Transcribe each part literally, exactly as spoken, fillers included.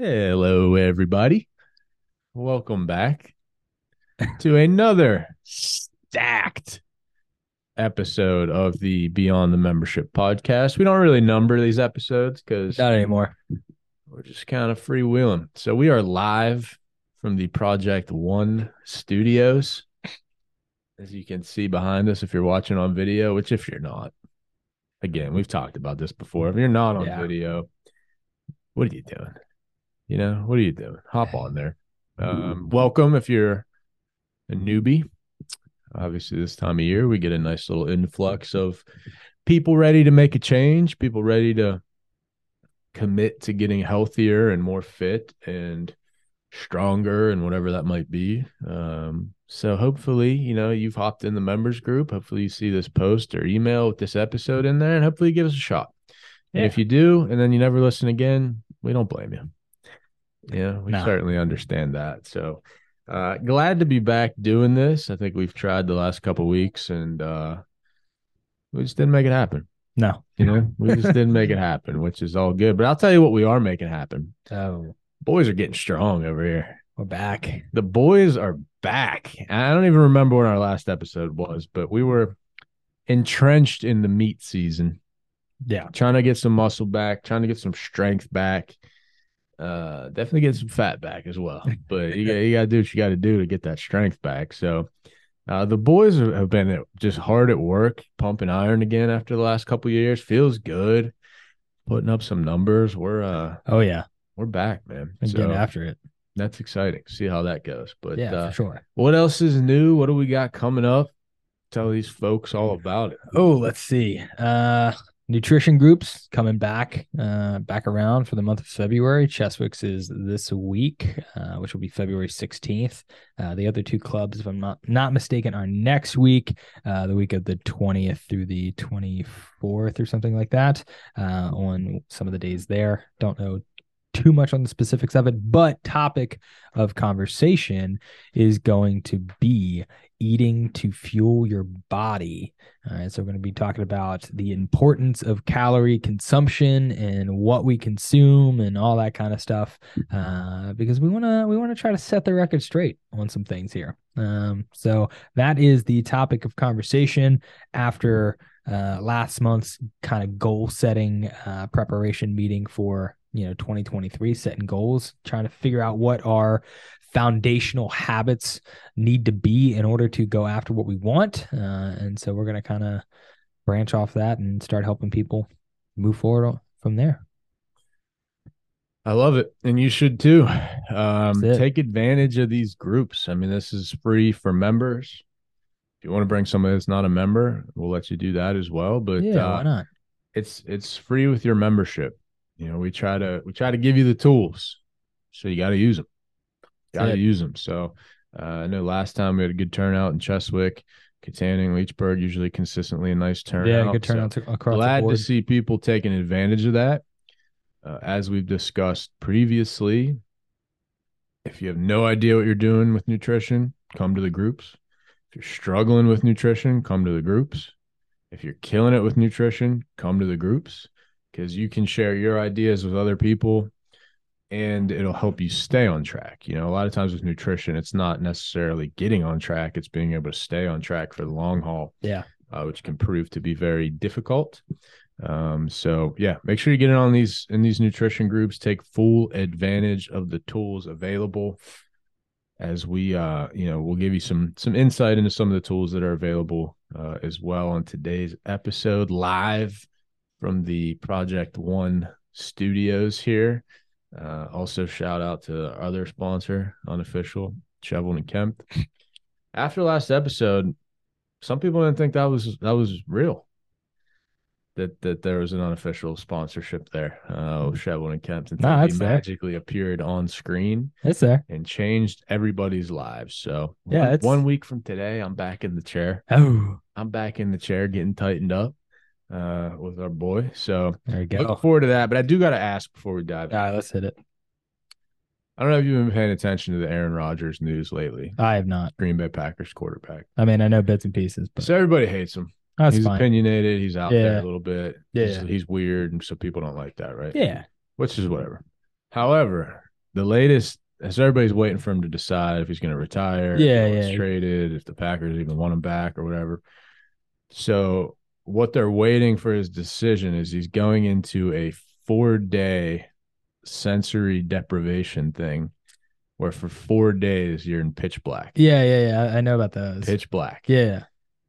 Hello, everybody. Welcome back to another stacked episode of the Beyond the Membership podcast. We don't really number these episodes because... Not anymore. We're just kind of freewheeling. So we are live from the Project One Studios, as you can see behind us if you're watching on video, which if you're not, again, we've talked about this before. If you're not on yeah. video, what are you doing? You know, what are you doing? Hop on there. Um, welcome if you're a newbie. Obviously, this time of year, we get a nice little influx of people ready to make a change, people ready to commit to getting healthier and more fit and stronger and whatever that might be. Um, so hopefully, you know, you've hopped in the members group. Hopefully you see this post or email with this episode in there, and hopefully give us a shot. Yeah. And if you do, and then you never listen again, we don't blame you. Yeah, we no. certainly understand that. So uh, glad to be back doing this. I think we've tried the last couple of weeks, and uh, we just didn't make it happen. No. You know, we just didn't make it happen, which is all good. But I'll tell you what we are making happen. Oh. Boys are getting strong over here. We're back. The boys are back. I don't even remember when our last episode was, but we were entrenched in the meat season. Yeah. Trying to get some muscle back, trying to get some strength back. Uh, definitely get some fat back as well, but you, you got to do what you got to do to get that strength back. So uh, the boys have been just hard at work, pumping iron again after the last couple of years. Feels good. Putting up some numbers. We're, uh, oh yeah, we're back, man. And so, getting after it. That's exciting. See how that goes. But yeah, uh, for sure. What else is new? What do we got coming up? Tell these folks all about it. Oh, let's see. Uh, Nutrition groups coming back, uh, back around for the month of February. Cheswick's is this week, uh, which will be February sixteenth. Uh, the other two clubs, if I'm not, not mistaken, are next week, uh, the week of the twentieth through the twenty-fourth or something like that, uh, on some of the days there. Don't know too much on the specifics of it, but topic of conversation is going to be eating to fuel your body. All right, so we're going to be talking about the importance of calorie consumption and what we consume and all that kind of stuff, uh, because we want to we want to try to set the record straight on some things here. Um, so that is the topic of conversation after uh, last month's kind of goal setting uh, preparation meeting for you know twenty twenty-three, setting goals, trying to figure out what our foundational habits need to be in order to go after what we want. Uh, and so we're going to kind of branch off that and start helping people move forward from there. I love it. And you should too. Um, take advantage of these groups. I mean, this is free for members. If you want to bring somebody that's not a member, we'll let you do that as well. But yeah, uh, why not? It's, it's free with your membership. You know, we try to, we try to give you the tools, so you got to use them. Got to use them. So uh, I know last time we had a good turnout in Cheswick, Catanning, Leechburg, usually consistently a nice turnout. Yeah, good turnout so across glad the board. to see people taking advantage of that. Uh, as we've discussed previously, if you have no idea what you're doing with nutrition, come to the groups. If you're struggling with nutrition, come to the groups. If you're killing it with nutrition, come to the groups, because you can share your ideas with other people, and it'll help you stay on track. You know, a lot of times with nutrition, it's not necessarily getting on track. It's being able to stay on track for the long haul, yeah, uh, which can prove to be very difficult. Um, so, yeah, make sure you get in on these in these nutrition groups. Take full advantage of the tools available as we, uh, you know, we'll give you some some insight into some of the tools that are available uh, as well on today's episode, live from the Project One Studios here. Uh, also, shout out to our other sponsor, Unofficial, Cheval and Kemp. After last episode, some people didn't think that was that was real. That that there was an unofficial sponsorship there. Uh, Cheval and Kemp, and no, he magically there. appeared on screen. It's there and changed everybody's lives. So yeah, one, it's... one week from today, I'm back in the chair. Oh, I'm back in the chair, getting tightened up. Uh, with our boy, so there you go. Looking forward to that, but I do got to ask before we dive in. All right, let's hit it. I don't know if you've been paying attention to the Aaron Rodgers news lately. I have not. Green Bay Packers quarterback. I mean, I know bits and pieces, but so everybody hates him. That's he's fine. opinionated. He's out yeah. there a little bit. Yeah, he's, he's weird, and so people don't like that, right? Yeah, which is whatever. However, the latest is everybody's waiting for him to decide if he's going to retire, yeah, if he's yeah. traded, if the Packers even want him back or whatever. So what they're waiting for his decision is he's going into a four-day sensory deprivation thing where for four days you're in pitch black. Yeah, yeah, yeah. I know about those. Pitch black. Yeah.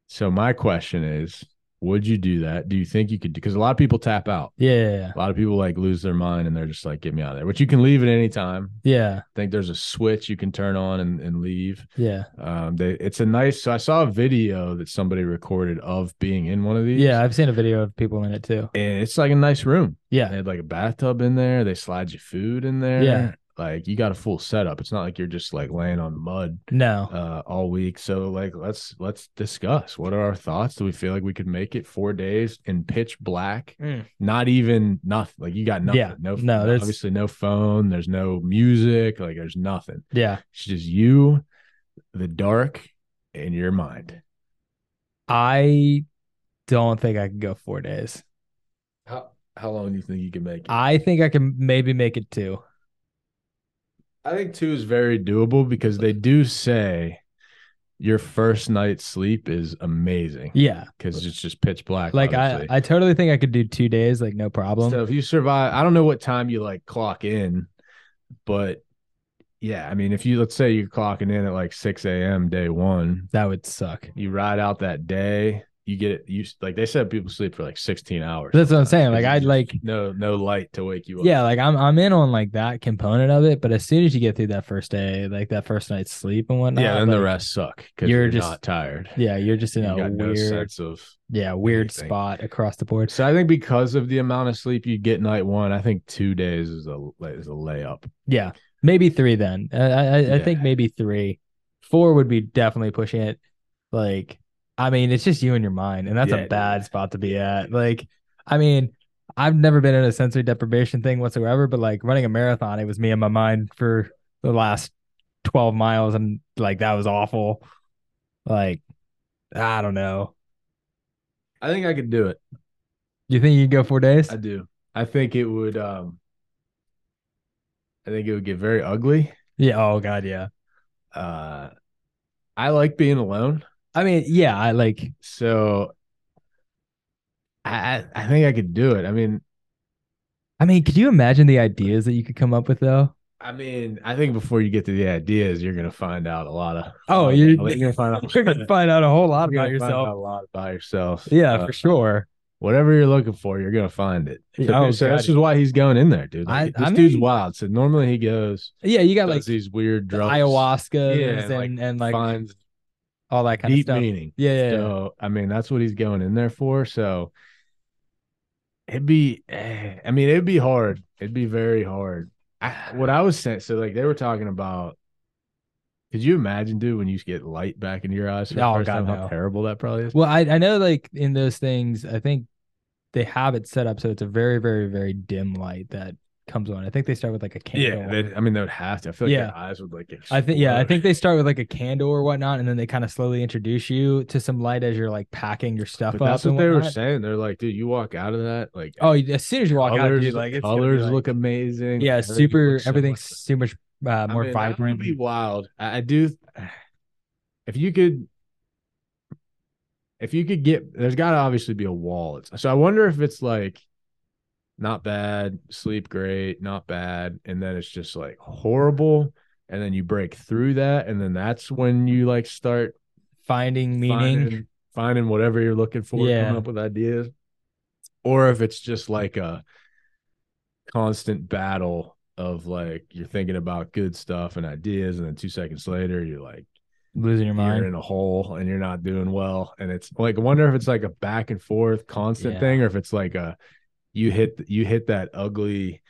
So my question is, would you do that? Do you think you could? Because a lot of people tap out. Yeah. A lot of people like lose their mind and they're just like, get me out of there. Which you can leave at any time. Yeah. I think there's a switch you can turn on and, and leave. Yeah. Um. They. It's a nice. So I saw a video that somebody recorded of being in one of these. Yeah. I've seen a video of people in it too. And it's like a nice room. Yeah. They had like a bathtub in there. They slide your food in there. Yeah. Like you got a full setup. It's not like you're just like laying on mud no uh, all week. So like let's let's discuss, what are our thoughts? Do we feel like we could make it four days in pitch black? Mm. Not even nothing. Like you got nothing. Yeah. No, no there's... obviously no phone. There's no music. Like there's nothing. Yeah. It's just you, the dark, and your mind. I don't think I could go four days. How how long do you think you can make it? I think I can maybe make it two. I think two is very doable because they do say your first night's sleep is amazing. Yeah. Because it's just pitch black. Like I, I totally think I could do two days, like no problem. So if you survive, I don't know what time you like clock in, but yeah, I mean, if you, let's say you're clocking in at like six a.m. day one. That would suck. You ride out that day. You get you like they said people sleep for like sixteen hours. That's what I'm saying. Like I'd like no no light to wake you up. Yeah, like I'm I'm in on like that component of it, but as soon as you get through that first day, like that first night's sleep and whatnot, yeah, and the rest suck because you're, you're just not tired. Yeah, you're just in you a weird no sense of yeah weird anything. Spot across the board. So I think because of the amount of sleep you get night one, I think two days is a is a layup. Yeah, maybe three then. I I, yeah. I think maybe three, four would be definitely pushing it. Like. I mean, it's just you and your mind, and that's yeah, a bad spot to be at. Like, I mean, I've never been in a sensory deprivation thing whatsoever, but like running a marathon, it was me and my mind for the last twelve miles, and like that was awful. Like, I don't know. I think I could do it. You think you could go four days? I do. I think it would. Um, I think it would get very ugly. Yeah. Oh God. Yeah. Uh, I like being alone. I mean, yeah, I like so. I I think I could do it. I mean, I mean, could you imagine the ideas that you could come up with though? I mean, I think before you get to the ideas, you're gonna find out a lot of. Oh, you're, you're gonna find out. You're gonna find out a whole lot about yourself. A lot about yourself. Yeah, uh, for sure. Whatever you're looking for, you're gonna find it. Oh, so this is why he's going in there, dude. Like, I, this I mean, dude's wild. So normally he goes. Yeah, you got like these weird drugs, ayahuasca, yeah, and, and, like, and like finds. All that kind Deep of stuff. Meaning. Yeah, yeah. So, yeah. I mean, that's what he's going in there for. So it'd be, I mean, it'd be hard. It'd be very hard. I, what I was saying, so like they were talking about, could you imagine, dude, when you get light back into your eyes? For oh, the first God, time, no. How terrible that probably is. Well, I, I know like in those things, I think they have it set up so it's a very, very, very dim light that comes on. I think they start with like a candle. Yeah, they, I mean they would have to. I feel like yeah. their eyes would like explode. I think yeah, I think they start with like a candle or whatnot, and then they kind of slowly introduce you to some light as you're like packing your stuff but up. That's what they whatnot. were saying. They're like, dude, you walk out of that like oh, as soon as you walk colors, out, dude, like it's colors like, look amazing. Yeah, everything super. So everything's so much uh, more I mean, vibrant. That would be wild. I, I do. If you could, if you could get, there's got to obviously be a wall. It's, so I wonder if it's like. Not bad, sleep great, not bad. And then it's just like horrible. And then you break through that. And then that's when you like start finding meaning, finding, finding whatever you're looking for, yeah. coming up with ideas. Or if it's just like a constant battle of like you're thinking about good stuff and ideas. And then two seconds later, you're like losing your mind. You're in a hole and you're not doing well. And it's like, I wonder if it's like a back and forth constant yeah. thing or if it's like a, You hit you hit that ugly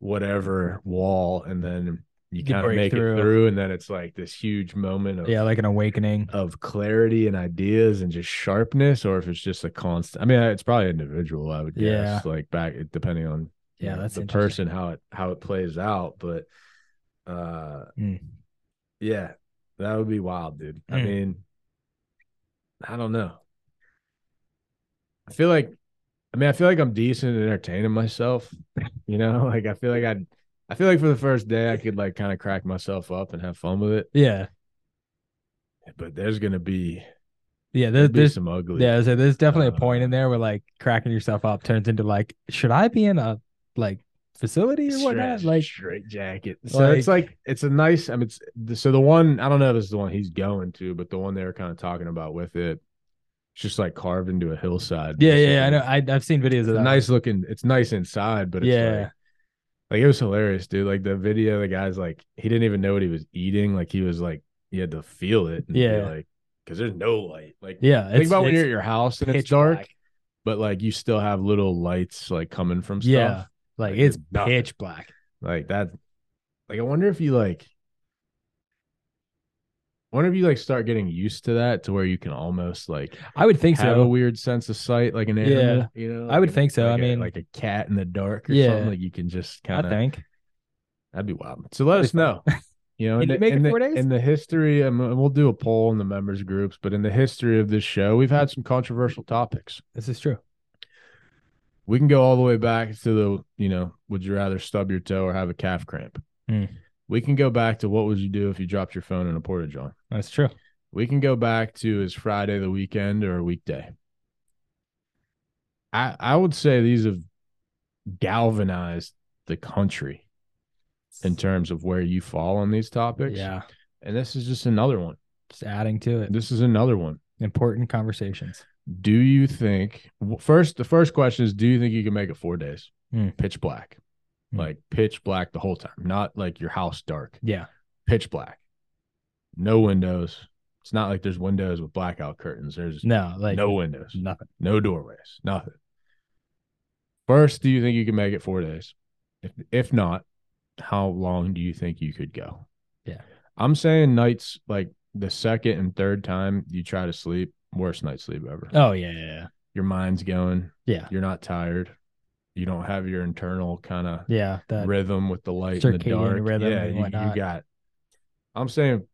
whatever wall, and then you, you kind of make through. it through, and then it's like this huge moment of yeah, like an awakening of clarity and ideas and just sharpness, or if it's just a constant. I mean, it's probably individual. I would yeah. guess, like back depending on yeah, you know, that's the person how it how it plays out, but uh, mm. yeah, that would be wild, dude. Mm. I mean, I don't know. I feel like. I mean, I feel like I'm decent at entertaining myself, you know, like I feel like I'd, I I feel like for the first day, I could like kind of crack myself up and have fun with it. Yeah. But there's gonna be, yeah, there's, be there's some ugly. Yeah, so there's definitely uh, a point in there where like cracking yourself up turns into like, should I be in a like facility or whatnot? Like straight jacket. So like, it's like it's a nice. I mean, it's, so the one I don't know if it's the one he's going to, but the one they were kind of talking about with it, it's just like carved into a hillside. Yeah, yeah, yeah, I know. I I've seen videos of that. Nice looking. It's nice inside, but it's yeah. Like, Like, it was hilarious, dude. Like, the video, the guy's, like, he didn't even know what he was eating. Like, he was, like, you had to feel it. And yeah. Like, because there's no light. Like, yeah, think about when you're at your house and it's dark, black. But, like, you still have little lights, like, coming from stuff. Yeah, like, like it's pitch black. Like, that, like, I wonder if you, like, I wonder if you, like, start getting used to that to where you can almost, like, I would think have so. Have a weird sense of sight, like an animal, yeah. You know? Like I would a, think so. Like I mean, a, like a cat in the dark or yeah. something. Like, you can just kind of. I think. That'd be wild. So let that'd us know. You know, in, the, in, the, in the history, and we'll do a poll in the members groups, but in the history of this show, we've had some controversial topics. This is true. We can go all the way back to the, you know, would you rather stub your toe or have a calf cramp? Mm. We can go back to what would you do if you dropped your phone in a porta-john. That's true. We can go back to is Friday the weekend or a weekday. I I would say these have galvanized the country in terms of where you fall on these topics. Yeah. And this is just another one. Just adding to it. This is another one. Important conversations. Do you think first the first question is, do you think you can make it four days? Mm. Pitch black. Like pitch black the whole time, not like your house dark. Yeah. Pitch black. No windows. It's not like there's windows with blackout curtains. There's no, like, no windows. Nothing. No doorways. Nothing. First, do you think you can make it four days? If, if not, how long do you think you could go? Yeah. I'm saying nights like the second and third time you try to sleep, worst night's sleep ever. Oh, yeah, yeah, yeah. Your mind's going. Yeah. You're not tired. You don't have your internal kind of yeah, rhythm with the light and the dark. Rhythm yeah, and you, you got. I'm saying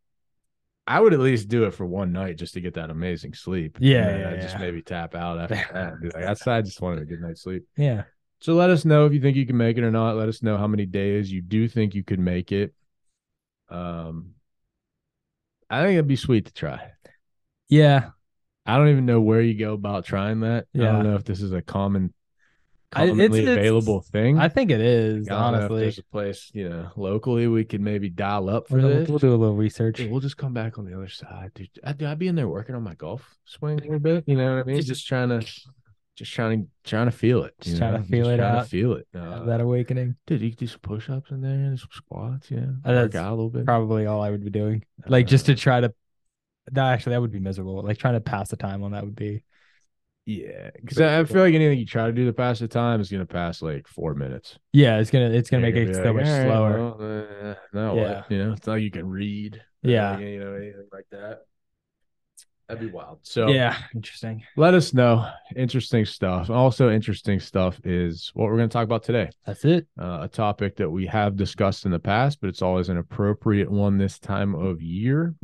I would at least do it for one night just to get that amazing sleep. Yeah. yeah, yeah just yeah. Maybe tap out after that. Be like, I just wanted a good night's sleep. Yeah. So let us know if you think you can make it or not. Let us know how many days you do think you could make it. Um, I think it'd be sweet to try. Yeah. I don't even know where you go about trying that. Yeah. I don't know if this is a common commonly I, it's, available it's, thing. I think it is, like, honestly. I don't know if there's a place, you know, locally we could maybe dial up for we'll, this. We'll do a little research. Dude, we'll just come back on the other side, dude. I'd, I'd be in there working on my golf swing a little bit. You know what I mean? Just, just trying to, just trying to, trying to feel it. Just trying know? to feel just it out. To feel it. Uh, that awakening, dude. You could do some push-ups in there and some squats. Yeah, uh, work out a little bit. Probably all I would be doing, like uh, just to try to. No, actually, that would be miserable. Like trying to pass the time on that would be. Yeah, because I feel like anything you try to do to pass the time is gonna pass like four minutes. Yeah, it's gonna it's gonna make it so like, much right, slower. Well, uh, now yeah. what? You know, it's not like you can read. Yeah, anything, you know, anything like that. That'd be wild. So yeah, interesting. Let us know. Interesting stuff. Also, interesting stuff is what we're gonna talk about today. That's it. Uh, a topic that we have discussed in the past, but it's always an appropriate one this time of year.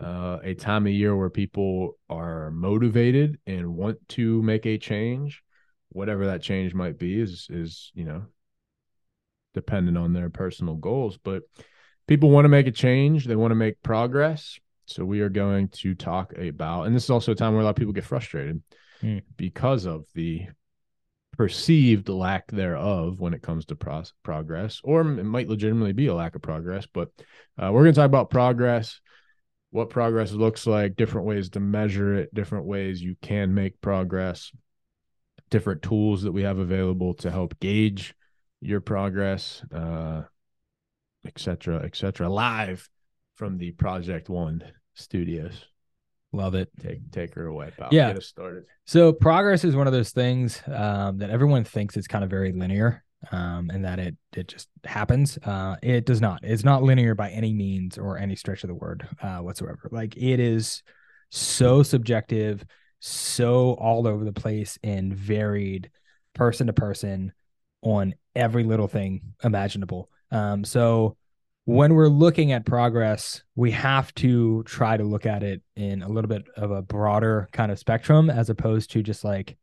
Uh, a time of year where people are motivated and want to make a change, whatever that change might be is, is, you know, dependent on their personal goals, but people want to make a change. They want to make progress. So we are going to talk about, and this is also a time where a lot of people get frustrated mm. because of the perceived lack thereof when it comes to pro- progress, or it might legitimately be a lack of progress, but uh, we're going to talk about progress, what progress looks like, different ways to measure it, different ways you can make progress, different tools that we have available to help gauge your progress, uh, et cetera, et cetera, live from the Project One Studios. Love it. Take take her away, pal. Yeah. Get us started. So progress is one of those things um, that everyone thinks is kind of very linear. Um, and that it, it just happens. Uh, it does not, it's not linear by any means or any stretch of the word, uh, whatsoever. Like it is so subjective, so all over the place and varied person to person on every little thing imaginable. Um, so when we're looking at progress, we have to try to look at it in a little bit of a broader kind of spectrum, as opposed to just like,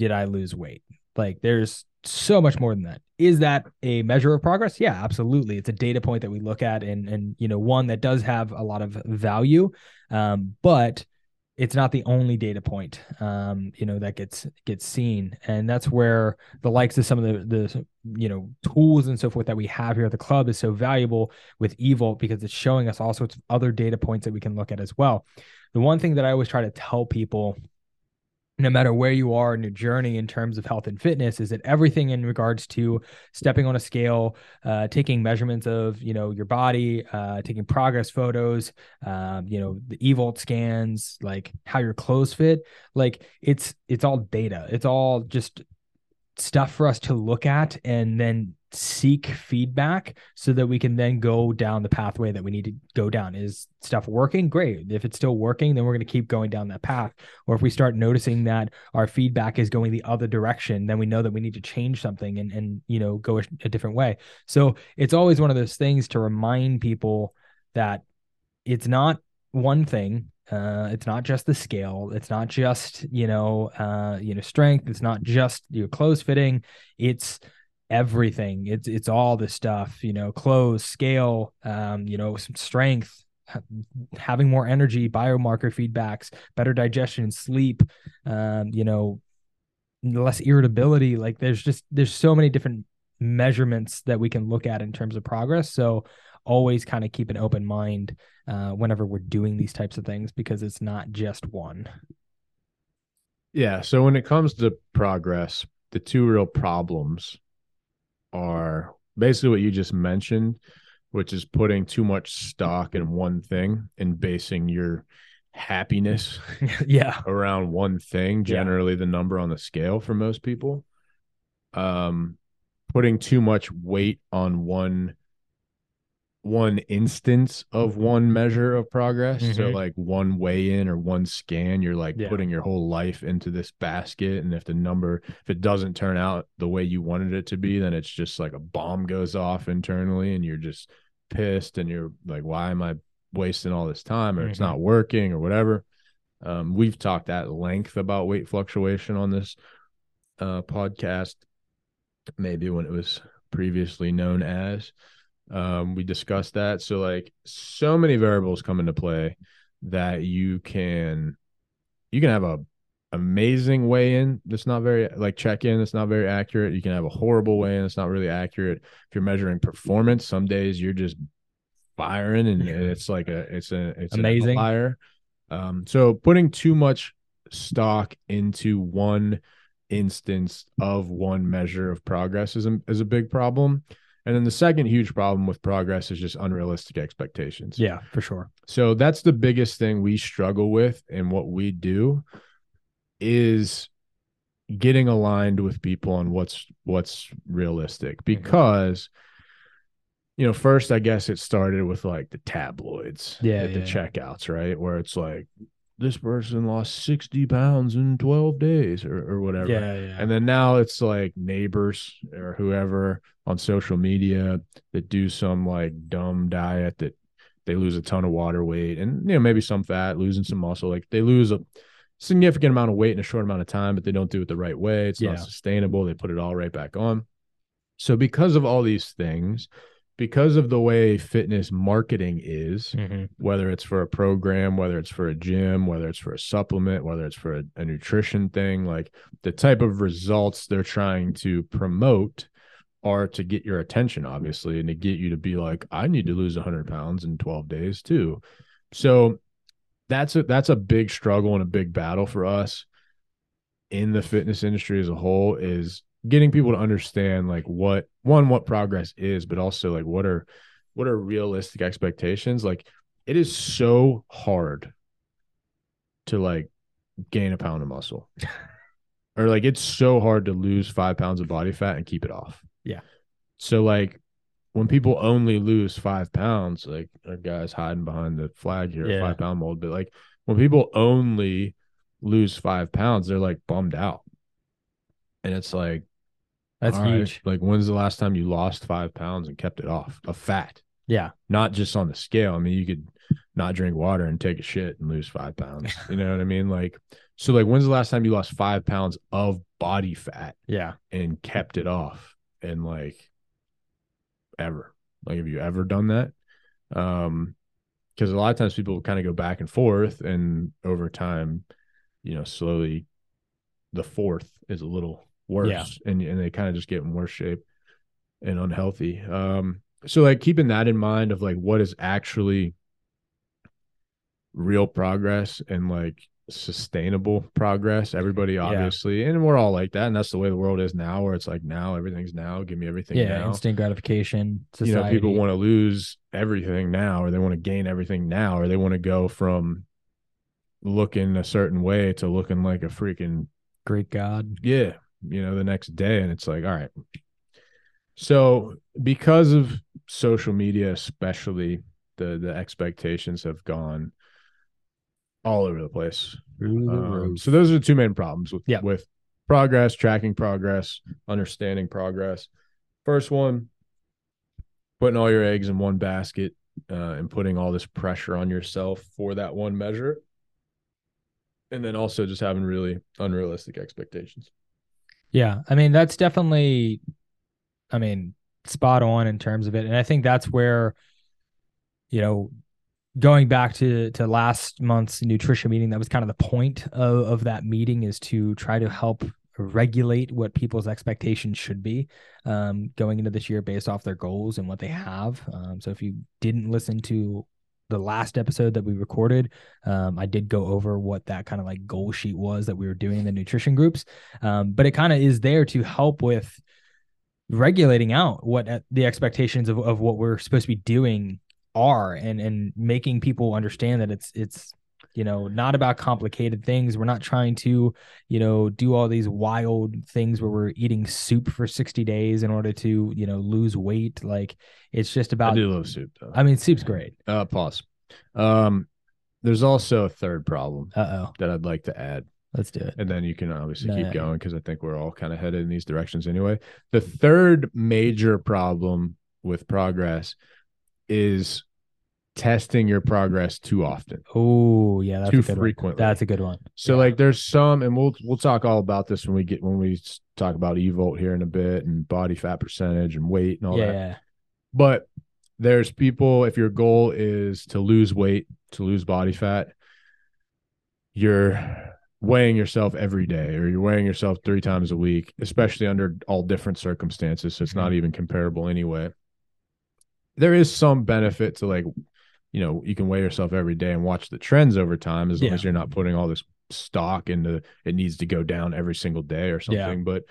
did I lose weight? Like, there's so much more than that. Is that a measure of progress? Yeah, absolutely. It's a data point that we look at, and, and you know, one that does have a lot of value, um, but it's not the only data point, um, you know, that gets gets seen. And that's where the likes of some of the, the, you know, tools and so forth that we have here at the club is so valuable with Evolt, because it's showing us all sorts of other data points that we can look at as well. The one thing that I always try to tell people, no matter where you are in your journey in terms of health and fitness, is that everything in regards to stepping on a scale, uh, taking measurements of, you know, your body, uh, taking progress photos, um, you know, the Evolt scans, like how your clothes fit, like it's, it's all data. It's all just stuff for us to look at and then seek feedback so that we can then go down the pathway that we need to go down. Is stuff working? Great. If it's still working, then we're going to keep going down that path. Or if we start noticing that our feedback is going the other direction, then we know that we need to change something and, and, you know, go a, a different way. So it's always one of those things to remind people that it's not one thing. Uh, it's not just the scale. It's not just, you know, uh, you know, strength. It's not just your clothes fitting. It's everything. It's, it's all this stuff, you know, clothes, scale, um, you know, some strength, having more energy, biomarker feedbacks, better digestion, sleep, um, you know, less irritability. Like there's just, there's so many different measurements that we can look at in terms of progress. So always kind of keep an open mind, uh, whenever we're doing these types of things, because it's not just one. Yeah. So when it comes to progress, the two real problems are basically what you just mentioned, which is putting too much stock in one thing and basing your happiness yeah. around one thing, generally yeah. the number on the scale for most people. Um, putting too much weight on one one instance of one measure of progress. Mm-hmm. So like one weigh-in or one scan, you're like yeah. putting your whole life into this basket. And if the number, if it doesn't turn out the way you wanted it to be, then it's just like a bomb goes off internally and you're just pissed and you're like, why am I wasting all this time? Or mm-hmm. it's not working or whatever. Um, we've talked at length about weight fluctuation on this uh, podcast, maybe when it was previously known as. Um, we discussed that. So like so many variables come into play that you can, you can have a amazing weigh-in that's not very like check-in. That's not very accurate. You can have a horrible weigh-in. It's not really accurate. If you're measuring performance, some days you're just firing and it's like a, it's a, it's amazing fire. Um, so putting too much stock into one instance of one measure of progress is a, is a big problem. And then the second huge problem with progress is just unrealistic expectations. Yeah, for sure. So that's the biggest thing we struggle with. And what we do is getting aligned with people on what's, what's realistic, because, mm-hmm. you know, first, I guess it started with like the tabloids yeah, at yeah, the yeah. checkouts, right? Where it's like, this person lost sixty pounds in twelve days or, or whatever. Yeah, yeah. And then now it's like neighbors or whoever on social media that do some like dumb diet that they lose a ton of water weight and, you know, maybe some fat, losing some muscle. Like they lose a significant amount of weight in a short amount of time, but they don't do it the right way. It's yeah. not sustainable. They put it all right back on. So because of all these things, because of the way fitness marketing is, mm-hmm. whether it's for a program, whether it's for a gym, whether it's for a supplement, whether it's for a, a nutrition thing, like the type of results they're trying to promote are to get your attention, obviously, and to get you to be like, I need to lose one hundred pounds in twelve days too. So that's a, that's a big struggle and a big battle for us in the fitness industry as a whole, is getting people to understand like what one, what progress is, but also like what are, what are realistic expectations? Like it is so hard to like gain a pound of muscle or like, it's so hard to lose five pounds of body fat and keep it off. Yeah. So like when people only lose five pounds, like our guy's hiding behind the flag here, yeah. five pound mold, but like when people only lose five pounds, they're like bummed out. And it's like, that's huge. Right, like, when's the last time you lost five pounds and kept it off of fat? Yeah. Not just on the scale. I mean, you could not drink water and take a shit and lose five pounds. You know what I mean? Like, so like, when's the last time you lost five pounds of body fat. Yeah. And kept it off. And like ever, like, have you ever done that? Um, because a lot of times people kind of go back and forth, and over time, you know, slowly the fourth is a little worse, yeah. and, and they kind of just get in worse shape and unhealthy. Um, so like keeping that in mind of like, what is actually real progress and like sustainable progress, everybody obviously, yeah. and we're all like that, and that's the way the world is now, where it's like, now everything's now, give me everything yeah now. Instant gratification society. You know, people want to lose everything now, or they want to gain everything now, or they want to go from looking a certain way to looking like a freaking Greek god, yeah you know, the next day. And it's like, all right. So because of social media especially, the the expectations have gone all over the place. Um, so those are the two main problems with, yeah. with progress, tracking progress, understanding progress. First one, putting all your eggs in one basket uh, and putting all this pressure on yourself for that one measure. And then also just having really unrealistic expectations. Yeah. I mean, that's definitely, I mean, spot on in terms of it. And I think that's where, you know, going back to, to last month's nutrition meeting, that was kind of the point of, of that meeting, is to try to help regulate what people's expectations should be um, going into this year based off their goals and what they have. Um, so if you didn't listen to the last episode that we recorded, um, I did go over what that kind of like goal sheet was that we were doing in the nutrition groups. Um, but it kind of is there to help with regulating out what the expectations of, of what we're supposed to be doing are, and and making people understand that it's it's you know, not about complicated things. We're not trying to, you know, do all these wild things where we're eating soup for sixty days in order to, you know, lose weight. Like, it's just about, I do love soup though. I mean, soup's great. Uh pause. Um there's also a third problem uh-oh that I'd like to add. Let's do it. And then you can obviously no, keep no. going, because I think we're all kind of headed in these directions anyway. The third major problem with progress is testing your progress too often. Oh, yeah, that's too frequently. That's a good one. So, yeah. like, there's some, and we'll we'll talk all about this when we get when we talk about Evolt here in a bit, and body fat percentage and weight and all yeah. that. But there's people, if your goal is to lose weight, to lose body fat, you're weighing yourself every day, or you're weighing yourself three times a week, especially under all different circumstances. So it's mm-hmm. not even comparable anyway. There is some benefit to, like, you know, you can weigh yourself every day and watch the trends over time, as long yeah. as you're not putting all this stock into it needs to go down every single day or something. Yeah. But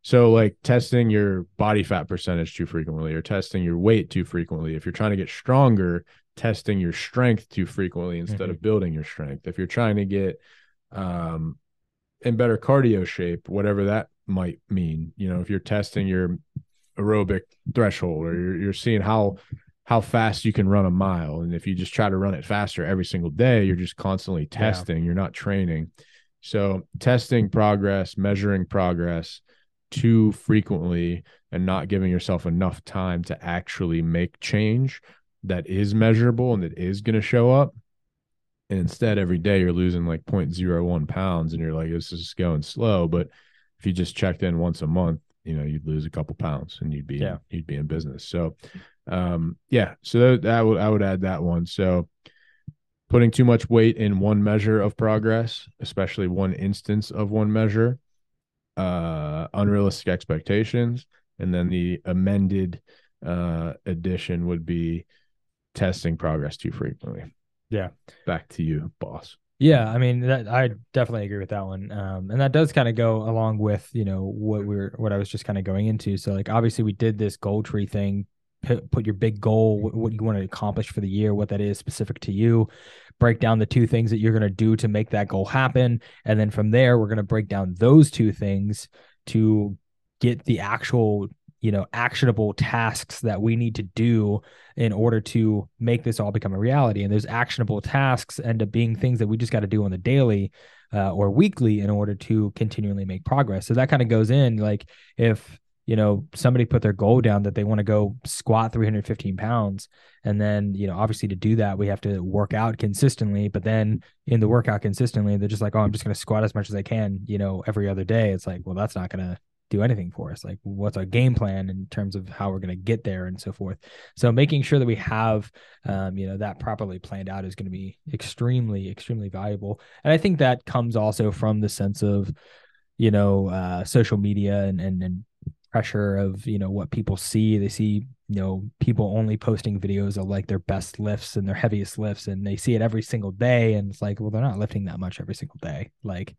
so, like, testing your body fat percentage too frequently, or testing your weight too frequently. If you're trying to get stronger, testing your strength too frequently instead mm-hmm. of building your strength. If you're trying to get um, in better cardio shape, whatever that might mean, you know, if you're testing your aerobic threshold, or you're, you're seeing how how fast you can run a mile, and if you just try to run it faster every single day, you're just constantly testing. Yeah. You're not training. So testing progress, measuring progress too frequently, and not giving yourself enough time to actually make change that is measurable and that is going to show up. And instead, every day you're losing like zero point zero one pounds, and you're like, this is going slow. But if you just checked in once a month, you know, you'd lose a couple pounds, and you'd be, yeah. you'd be in business. So, um, yeah, so that, that would, I would add that one. So putting too much weight in one measure of progress, especially one instance of one measure, uh, unrealistic expectations. And then the amended, uh, addition would be testing progress too frequently. Yeah. Back to you, boss. Yeah, I mean, that, I definitely agree with that one, um, and that does kind of go along with, you know, what we we're what I was just kind of going into. So, like, obviously, we did this goal tree thing. Put, put your big goal, what, what you want to accomplish for the year, what that is specific to you. Break down the two things that you're going to do to make that goal happen, and then from there, we're going to break down those two things to get the actual, you know, actionable tasks that we need to do in order to make this all become a reality. And those actionable tasks end up being things that we just got to do on the daily uh, or weekly in order to continually make progress. So that kind of goes in, like, if, you know, somebody put their goal down that they want to go squat three hundred fifteen pounds. And then, you know, obviously to do that, we have to work out consistently, but then in the workout consistently, they're just like, oh, I'm just going to squat as much as I can, you know, every other day. It's like, well, that's not going to do anything for us. Like, what's our game plan in terms of how we're going to get there and so forth. So making sure that we have, um, you know, that properly planned out is going to be extremely, extremely valuable. And I think that comes also from the sense of, you know, uh, social media and, and, and, pressure of, you know, what people see. They see, you know, people only posting videos of like their best lifts and their heaviest lifts, and they see it every single day. And it's like, well, they're not lifting that much every single day. Like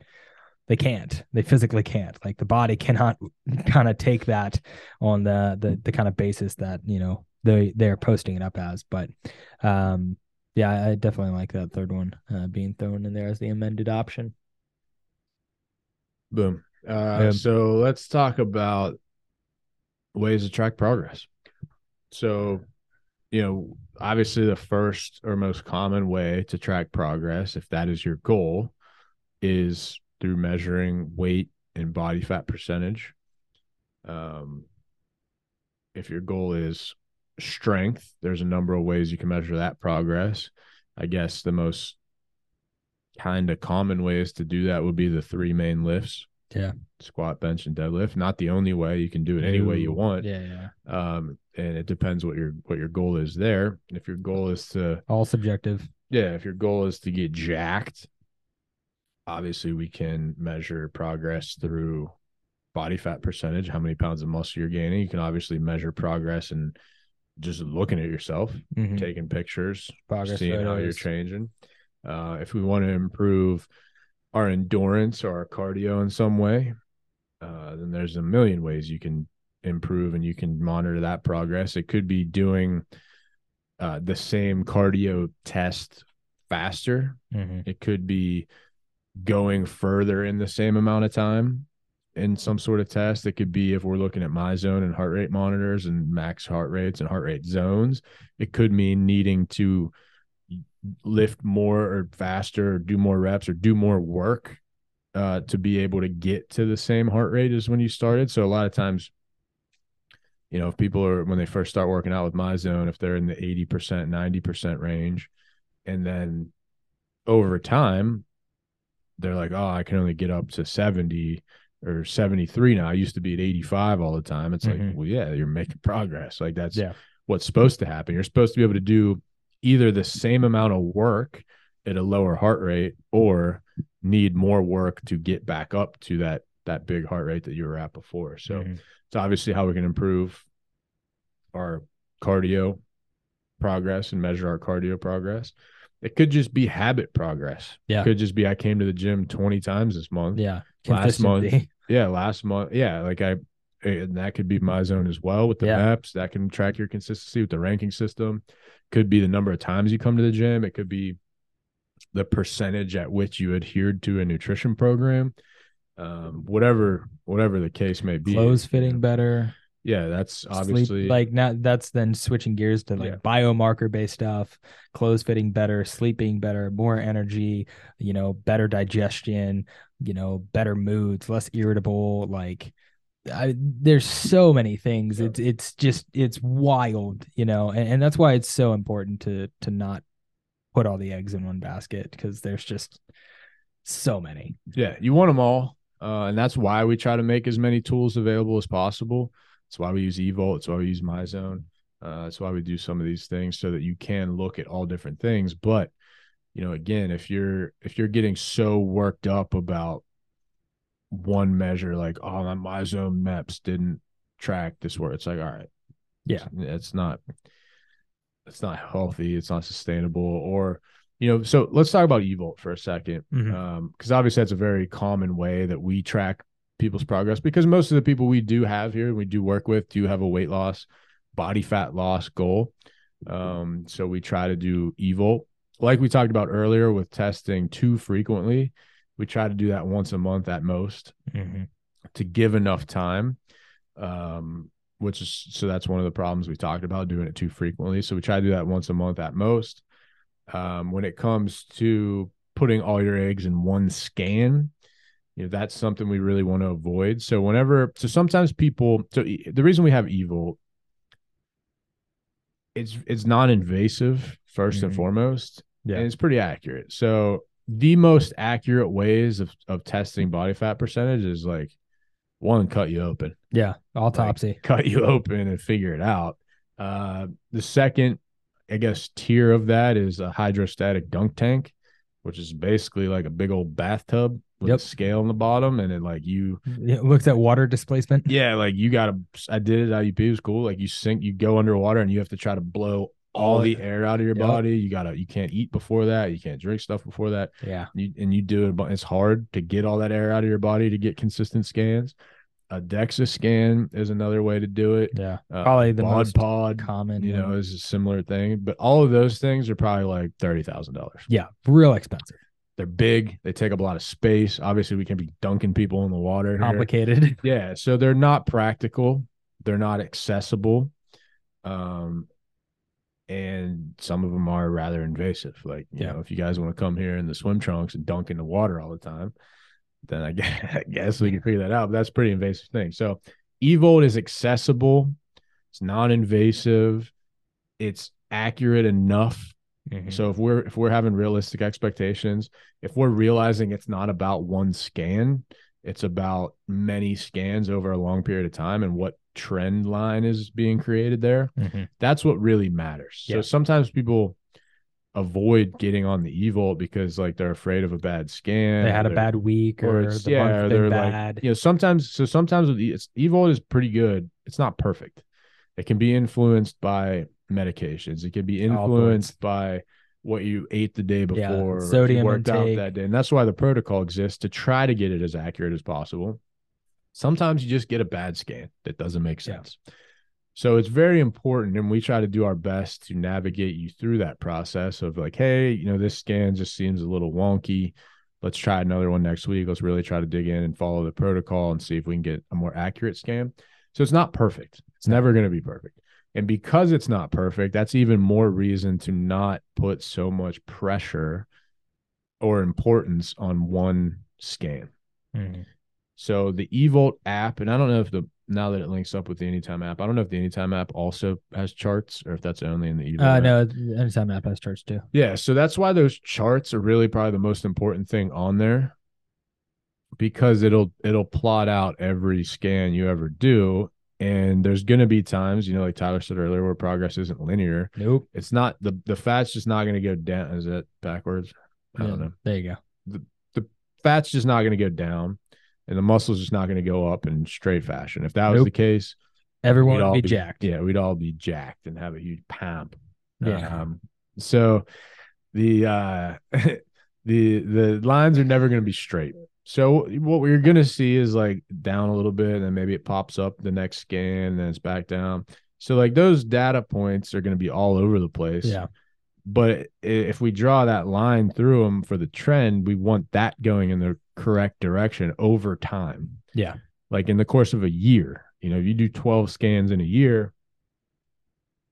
they can't, they physically can't, like the body cannot kind of take that on the, the, the kind of basis that, you know, they, they're posting it up as. But um, yeah, I definitely like that third one uh, being thrown in there as the amended option. Boom. Uh, Boom. So let's talk about ways to track progress. So, you know, obviously the first or most common way to track progress, if that is your goal, is through measuring weight and body fat percentage. Um, if your goal is strength, there's a number of ways you can measure that progress. I guess the most kind of common ways to do that would be the three main lifts. Yeah. Squat, bench, and deadlift. Not the only way. You can do it any Ooh. way you want. Yeah, yeah. Um, and it depends what your what your goal is there. If your goal is to all subjective. Yeah. If your goal is to get jacked, obviously we can measure progress through body fat percentage, how many pounds of muscle you're gaining. You can obviously measure progress and just looking at yourself, mm-hmm. taking pictures, progress seeing photos. How you're changing. Uh, if we want to improve our endurance or our cardio in some way, uh, then there's a million ways you can improve and you can monitor that progress. It could be doing uh, the same cardio test faster. Mm-hmm. It could be going further in the same amount of time in some sort of test. It could be, if we're looking at MyZone and heart rate monitors and max heart rates and heart rate zones, it could mean needing to lift more or faster or do more reps or do more work uh, to be able to get to the same heart rate as when you started. So a lot of times, you know, if people are, when they first start working out with MyZone, if they're in the eighty percent, ninety percent range, and then over time, they're like, oh, I can only get up to seventy or seventy-three now. I used to be at eighty-five all the time. It's mm-hmm. like, well, yeah, you're making progress. Like that's yeah. what's supposed to happen. You're supposed to be able to do either the same amount of work at a lower heart rate or need more work to get back up to that, that big heart rate that you were at before. So mm-hmm. it's obviously how we can improve our cardio progress and measure our cardio progress. It could just be habit progress. Yeah. It could just be, I came to the gym twenty times this month. Yeah. Last month. Yeah. Last month. Yeah. Like I, and that could be MyZone as well with the yeah. maps. That can track your consistency with the ranking system. Could be the number of times you come to the gym. It could be the percentage at which you adhered to a nutrition program. Um, whatever, whatever the case may be. Clothes fitting better. Yeah, that's obviously sleep, like now that's then switching gears to like yeah. biomarker based stuff, clothes fitting better, sleeping better, more energy, you know, better digestion, you know, better moods, less irritable, like I, there's so many things. It's it's just it's wild, you know, and, and that's why it's so important to to not put all the eggs in one basket, because there's just so many. Yeah, you want them all, uh, and that's why we try to make as many tools available as possible. That's why we use Evolt. That's why we use MyZone. Uh, that's why we do some of these things, so that you can look at all different things. But you know, again, if you're if you're getting so worked up about one measure, like, oh, my MyZone maps didn't track this word, it's like, all right, yeah, it's not it's not healthy, it's not sustainable. Or, you know, so let's talk about Evolt for a second, mm-hmm. um because obviously that's a very common way that we track people's progress, because most of the people we do have here, we do work with, do have a weight loss, body fat loss goal. Um so we try to do Evolt, like we talked about earlier, with testing too frequently. We try to do that once a month at most, mm-hmm. to give enough time, um, which is, so that's one of the problems we talked about, doing it too frequently. So we try to do that once a month at most. Um, when it comes to putting all your eggs in one scan, you know, that's something we really want to avoid. So whenever, so sometimes people, so the reason we have Evolt, it's, it's non-invasive first mm-hmm. and foremost, yeah. and it's pretty accurate. So the most accurate ways of, of testing body fat percentage is like, one, cut you open. Yeah. Autopsy. Like, cut you open and figure it out. Uh, the second, I guess, tier of that is a hydrostatic dunk tank, which is basically like a big old bathtub with yep. a scale on the bottom. And then like you, it looks at water displacement. Yeah. Like you got to, I did it at I U P. It was cool. Like you sink, you go underwater and you have to try to blow all the air out of your yep. body. You gotta, you can't eat before that. You can't drink stuff before that. Yeah. You, and you do it, but it's hard to get all that air out of your body to get consistent scans. A DEXA scan is another way to do it. Yeah. Uh, probably the most pod common, you know, is a similar thing, but all of those things are probably like thirty thousand dollars. Yeah. Real expensive. They're big. They take up a lot of space. Obviously we can be dunking people in the water. Complicated. Here. Yeah. So they're not practical. They're not accessible. Um, And some of them are rather invasive. Like, you yeah. know, if you guys want to come here in the swim trunks and dunk in the water all the time, then I guess, I guess we can figure that out. But that's a pretty invasive thing. So Evolt is accessible. It's non-invasive. It's accurate enough. Mm-hmm. So if we're if we're having realistic expectations, if we're realizing it's not about one scan, it's about many scans over a long period of time and what trend line is being created there. Mm-hmm. That's what really matters. Yeah. So sometimes people avoid getting on the Evolt because like they're afraid of a bad scan. They had a bad week or, or the yeah, month or they're bad. Like, you know, sometimes, so sometimes with it's, Evolt is pretty good. It's not perfect. It can be influenced by medications. It can be influenced by what you ate the day before, yeah, sodium or worked intake. Out that day. And that's why the protocol exists to try to get it as accurate as possible. Sometimes you just get a bad scan that doesn't make sense. Yeah. So it's very important. And we try to do our best to navigate you through that process of like, hey, you know, this scan just seems a little wonky. Let's try another one next week. Let's really try to dig in and follow the protocol and see if we can get a more accurate scan. So it's not perfect. It's yeah. never going to be perfect. And because it's not perfect, that's even more reason to not put so much pressure or importance on one scan. Mm-hmm. So the Evolt app, and I don't know if the, now that it links up with the Anytime app, I don't know if the Anytime app also has charts or if that's only in the Evolt. Uh, no, the Anytime app has charts too. Yeah. So that's why those charts are really probably the most important thing on there, because it'll, it'll plot out every scan you ever do. And there's going to be times, you know, like Tyler said earlier, where progress isn't linear. Nope. It's not, the, the fat's just not going to go down. Is that backwards? I yeah, don't know. There you go. The, the fat's just not going to go down. And the muscle's just not going to go up in straight fashion. If that nope. was the case, everyone would all be, be jacked. Yeah, we'd all be jacked and have a huge pump. Yeah. Um, so the uh, the the lines are never going to be straight. So what we're going to see is like down a little bit, and then maybe it pops up the next scan, and then it's back down. So like those data points are going to be all over the place. Yeah. But if we draw that line through them for the trend, we want that going in the correct direction over time. Yeah. Like in the course of a year, you know, if you do twelve scans in a year,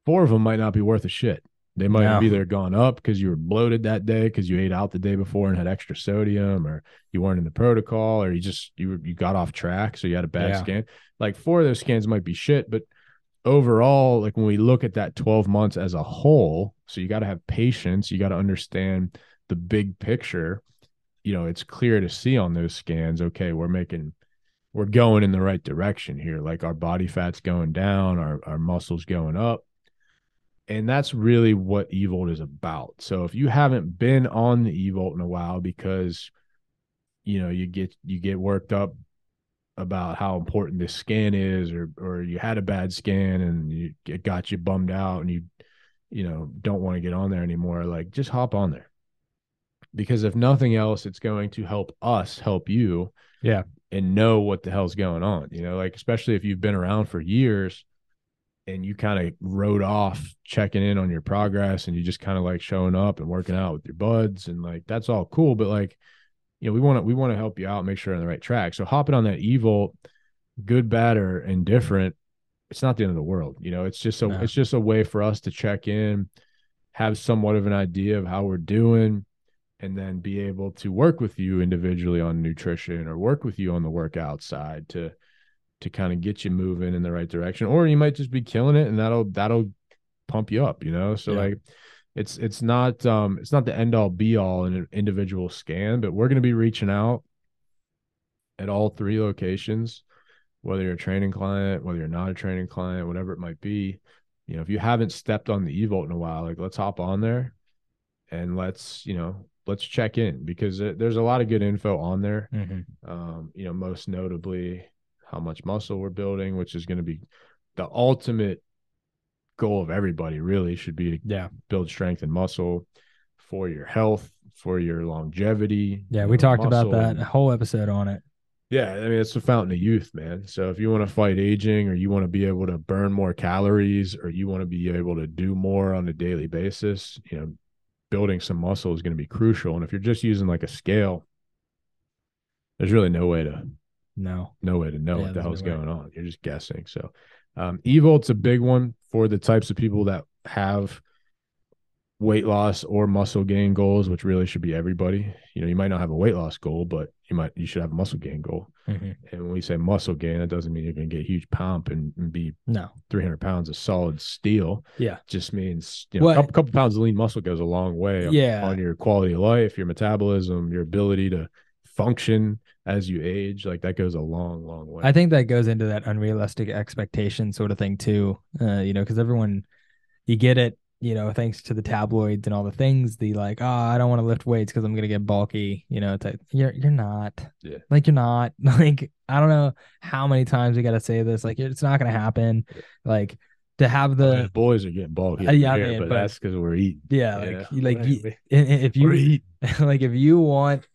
four of them might not be worth a shit. They might have either gone up because you were bloated that day because you ate out the day before and had extra sodium, or you weren't in the protocol, or you just, you were, you got off track. So you had a bad yeah. scan. Like four of those scans might be shit, but overall, like when we look at that twelve months as a whole, so you got to have patience, you got to understand the big picture. You know, it's clear to see on those scans, okay, we're making, we're going in the right direction here. Like our body fat's going down, our, our muscles going up. And that's really what Evolt is about. So if you haven't been on the Evolt in a while because, you know, you get, you get worked up about how important this scan is, or or you had a bad scan and you, it got you bummed out and you, you know, don't want to get on there anymore, like just hop on there. Because if nothing else, it's going to help us help you yeah, and know what the hell's going on. You know, like especially if you've been around for years and you kind of rode off checking in on your progress and you just kind of like showing up and working out with your buds and like, that's all cool. But like, you know, we want to, we want to help you out and make sure you're on the right track. So hopping on that Evolt, good, bad, or indifferent, it's not the end of the world. You know, it's just a, no. it's just a way for us to check in, have somewhat of an idea of how we're doing, and then be able to work with you individually on nutrition or work with you on the workout side to to kind of get you moving in the right direction. Or you might just be killing it and that'll that'll pump you up, you know? So yeah. like it's it's not um it's not the end all be all in an individual scan, but we're going to be reaching out at all three locations, whether you're a training client, whether you're not a training client, whatever it might be. You know, if you haven't stepped on the Evolt in a while, like let's hop on there and let's, you know, let's check in, because there's a lot of good info on there. Mm-hmm. Um, you know, most notably how much muscle we're building, which is going to be the ultimate goal of everybody, really should be to yeah. build strength and muscle for your health, for your longevity. Yeah. We talked about that, a whole episode on it. Yeah. I mean, it's the fountain of youth, man. So if you want to fight aging, or you want to be able to burn more calories, or you want to be able to do more on a daily basis, you know, building some muscle is going to be crucial. And if you're just using like a scale, there's really no way to no, no way to know yeah, what the hell's no going on. You're just guessing. So um, Evolt's a big one for the types of people that have weight loss or muscle gain goals, which really should be everybody. You know, you might not have a weight loss goal, but you might, you should have a muscle gain goal. Mm-hmm. And when we say muscle gain, that doesn't mean you're going to get a huge pump and, and be no three hundred pounds of solid steel. Yeah. It just means, you know, well, a couple, couple pounds of lean muscle goes a long way yeah. on, on your quality of life, your metabolism, your ability to function as you age. Like that goes a long, long way. I think that goes into that unrealistic expectation sort of thing too. Uh, you know, cause everyone, you get it, you know, thanks to the tabloids and all the things, the like, oh, I don't want to lift weights because I'm going to get bulky. You know, it's like, you're, you're not yeah. like, you're not like, I don't know how many times we got to say this, like, it's not going to happen. Yeah. Like to have the I mean, boys are getting bulky. Uh, yeah, here, I mean, but, but that's because we're eating. Yeah. yeah. Like, like you, if you, like, if you want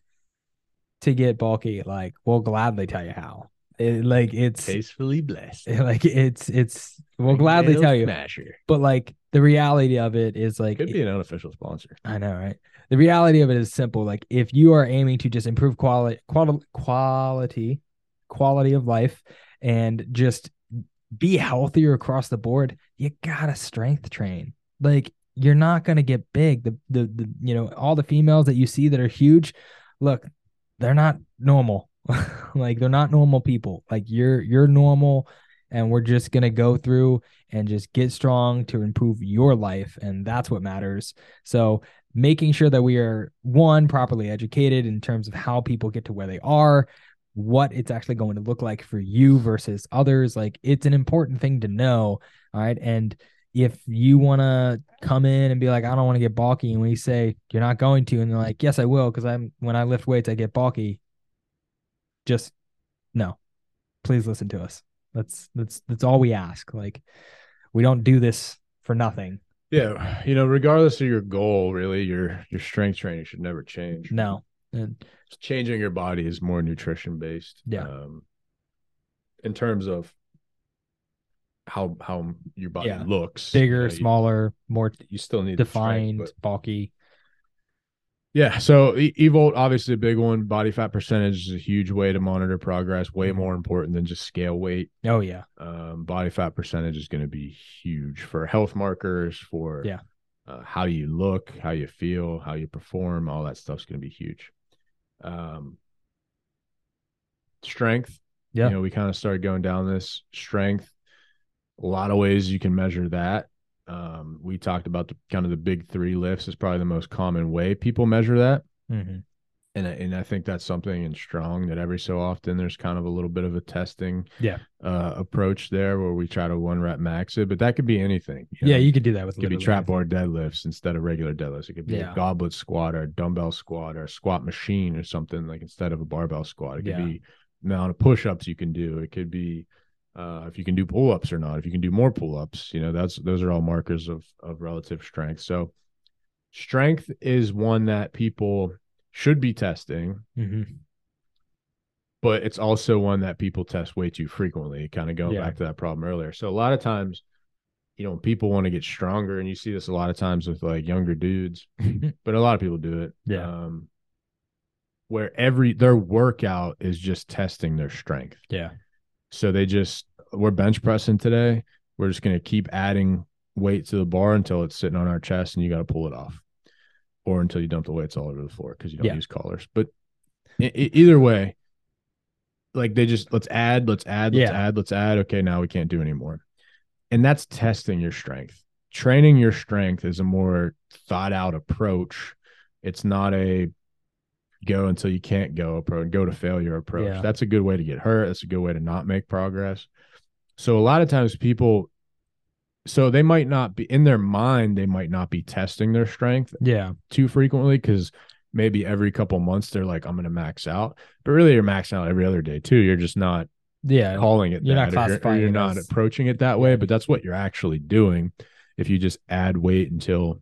to get bulky, like, we'll gladly tell you how. It, like it's tastefully blessed. Like it's, it's, we'll gladly tell you, smasher. But like the reality of it is like, could be an unofficial sponsor. I know. Right. The reality of it is simple. Like if you are aiming to just improve quality, quality, quality, quality of life and just be healthier across the board, you got to strength train. Like you're not going to get big. The, the, the, you know, all the females that you see that are huge, look, they're not normal. Like they're not normal people. Like you're you're normal, and we're just gonna go through and just get strong to improve your life, and that's what matters. So making sure that we are one properly educated in terms of how people get to where they are, what it's actually going to look like for you versus others. Like it's an important thing to know. All right. And if you want to come in and be like, I don't want to get bulky, and we say you're not going to, and they're like, yes, I will, because I'm when I lift weights, I get bulky. Just no, please listen to us. That's, that's, that's all we ask. Like we don't do this for nothing. Yeah. You know, regardless of your goal, really your, your strength training should never change. No. And changing your body is more nutrition based. Yeah. Um, in terms of how, how your body yeah. looks, bigger, you know, smaller, you, more, you still need defined, strength, but... bulky. Yeah, so Evolt, obviously a big one. Body fat percentage is a huge way to monitor progress, way more important than just scale weight. Oh, yeah. Um, body fat percentage is going to be huge for health markers, for yeah. uh, how you look, how you feel, how you perform. All that stuff's going to be huge. Um, strength. Yeah. You know, we kind of started going down this. Strength, a lot of ways you can measure that. Um, we talked about the kind of the big three lifts is probably the most common way people measure that. Mm-hmm. And I, and I think that's something in strong that every so often there's kind of a little bit of a testing yeah. uh, approach there where we try to one rep max it, but that could be anything. You yeah. know? You could do that with, it could be trap bar deadlifts instead of regular deadlifts. It could be yeah. a goblet squat or a dumbbell squat or a squat machine or something like instead of a barbell squat. It could yeah. be the amount of push-ups you can do. It could be, Uh, if you can do pull-ups or not, if you can do more pull-ups, you know, that's, those are all markers of, of relative strength. So strength is one that people should be testing, mm-hmm. but it's also one that people test way too frequently, kind of going yeah. back to that problem earlier. So a lot of times, you know, people want to get stronger, and you see this a lot of times with like younger dudes, but a lot of people do it. Yeah. Um, where every, their workout is just testing their strength. Yeah. So they just, we're bench pressing today. We're just going to keep adding weight to the bar until it's sitting on our chest and you got to pull it off. or until you dump the weights all over the floor because you don't yeah. use collars. But I- I- either way, like they just let's add, let's add, let's yeah. add, let's add. Okay, now we can't do anymore. And that's testing your strength. Training your strength is a more thought out approach. It's not a go until you can't go approach, go to failure approach. Yeah. That's a good way to get hurt. That's a good way to not make progress. So a lot of times people, so they might not be in their mind, they might not be testing their strength yeah. too frequently because maybe every couple months they're like, I'm going to max out. But really you're maxing out every other day too. You're just not yeah, calling it you're that. Not classifying you're, you're not as... approaching it that way, but that's what you're actually doing. If you just add weight until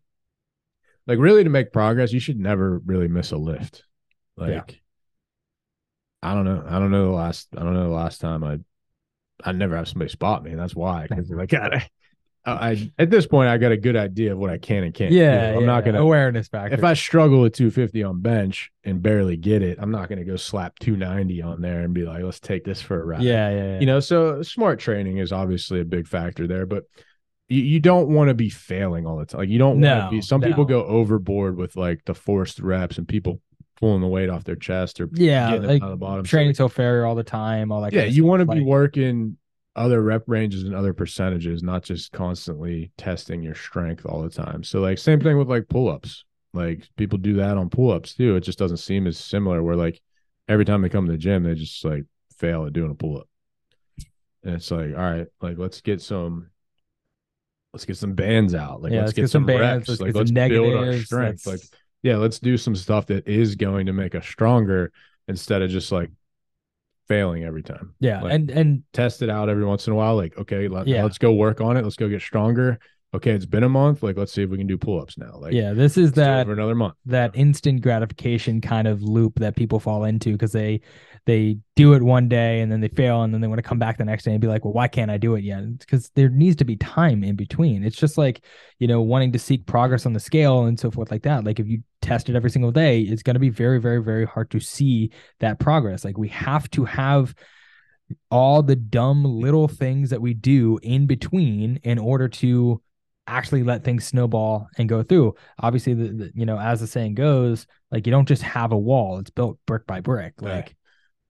like really to make progress, you should never really miss a lift. Like, yeah. I don't know. I don't know the last, I don't know the last time I, I never have somebody spot me. And that's why, because like, I, I, at this point, I got a good idea of what I can and can't yeah, do. I'm yeah. not going to awareness factor. If I struggle with two fifty on bench and barely get it, I'm not going to go slap two ninety on there and be like, let's take this for a ride. Yeah, yeah, yeah. You know, so smart training is obviously a big factor there, but you, you don't want to be failing all the time. Like you don't want to no, be, some no. people go overboard with like the forced reps and people pulling the weight off their chest or yeah, getting like it out of the bottom. Training till failure all the time, all that. Yeah, kind of you want to like, be working other rep ranges and other percentages, not just constantly testing your strength all the time. So like same thing with like pull-ups. Like people do that on pull-ups too. It just doesn't seem as similar where like every time they come to the gym, they just like fail at doing a pull-up. And it's like, all right, like let's get some, let's get some bands out. Like yeah, let's, let's get, get some bands, reps. Let's like let's build our strength. Like yeah, let's do some stuff that is going to make us stronger instead of just like failing every time. Yeah. Like, and, and test it out every once in a while. Like, okay, let, yeah. let's go work on it. Let's go get stronger. Okay. It's been a month. Like, let's see if we can do pull-ups now. Like, yeah, this is that for another month, that yeah. instant gratification kind of loop that people fall into. Cause they, they do it one day and then they fail. And then they want to come back the next day and be like, well, why can't I do it yet? Because there needs to be time in between. It's just like, you know, wanting to seek progress on the scale and so forth like that. Like if you test it every single day, it's going to be very, very, very hard to see that progress. Like we have to have all the dumb little things that we do in between in order to actually let things snowball and go through. Obviously, the, the, you know, as the saying goes, like you don't just have a wall, it's built brick by brick. Like yeah.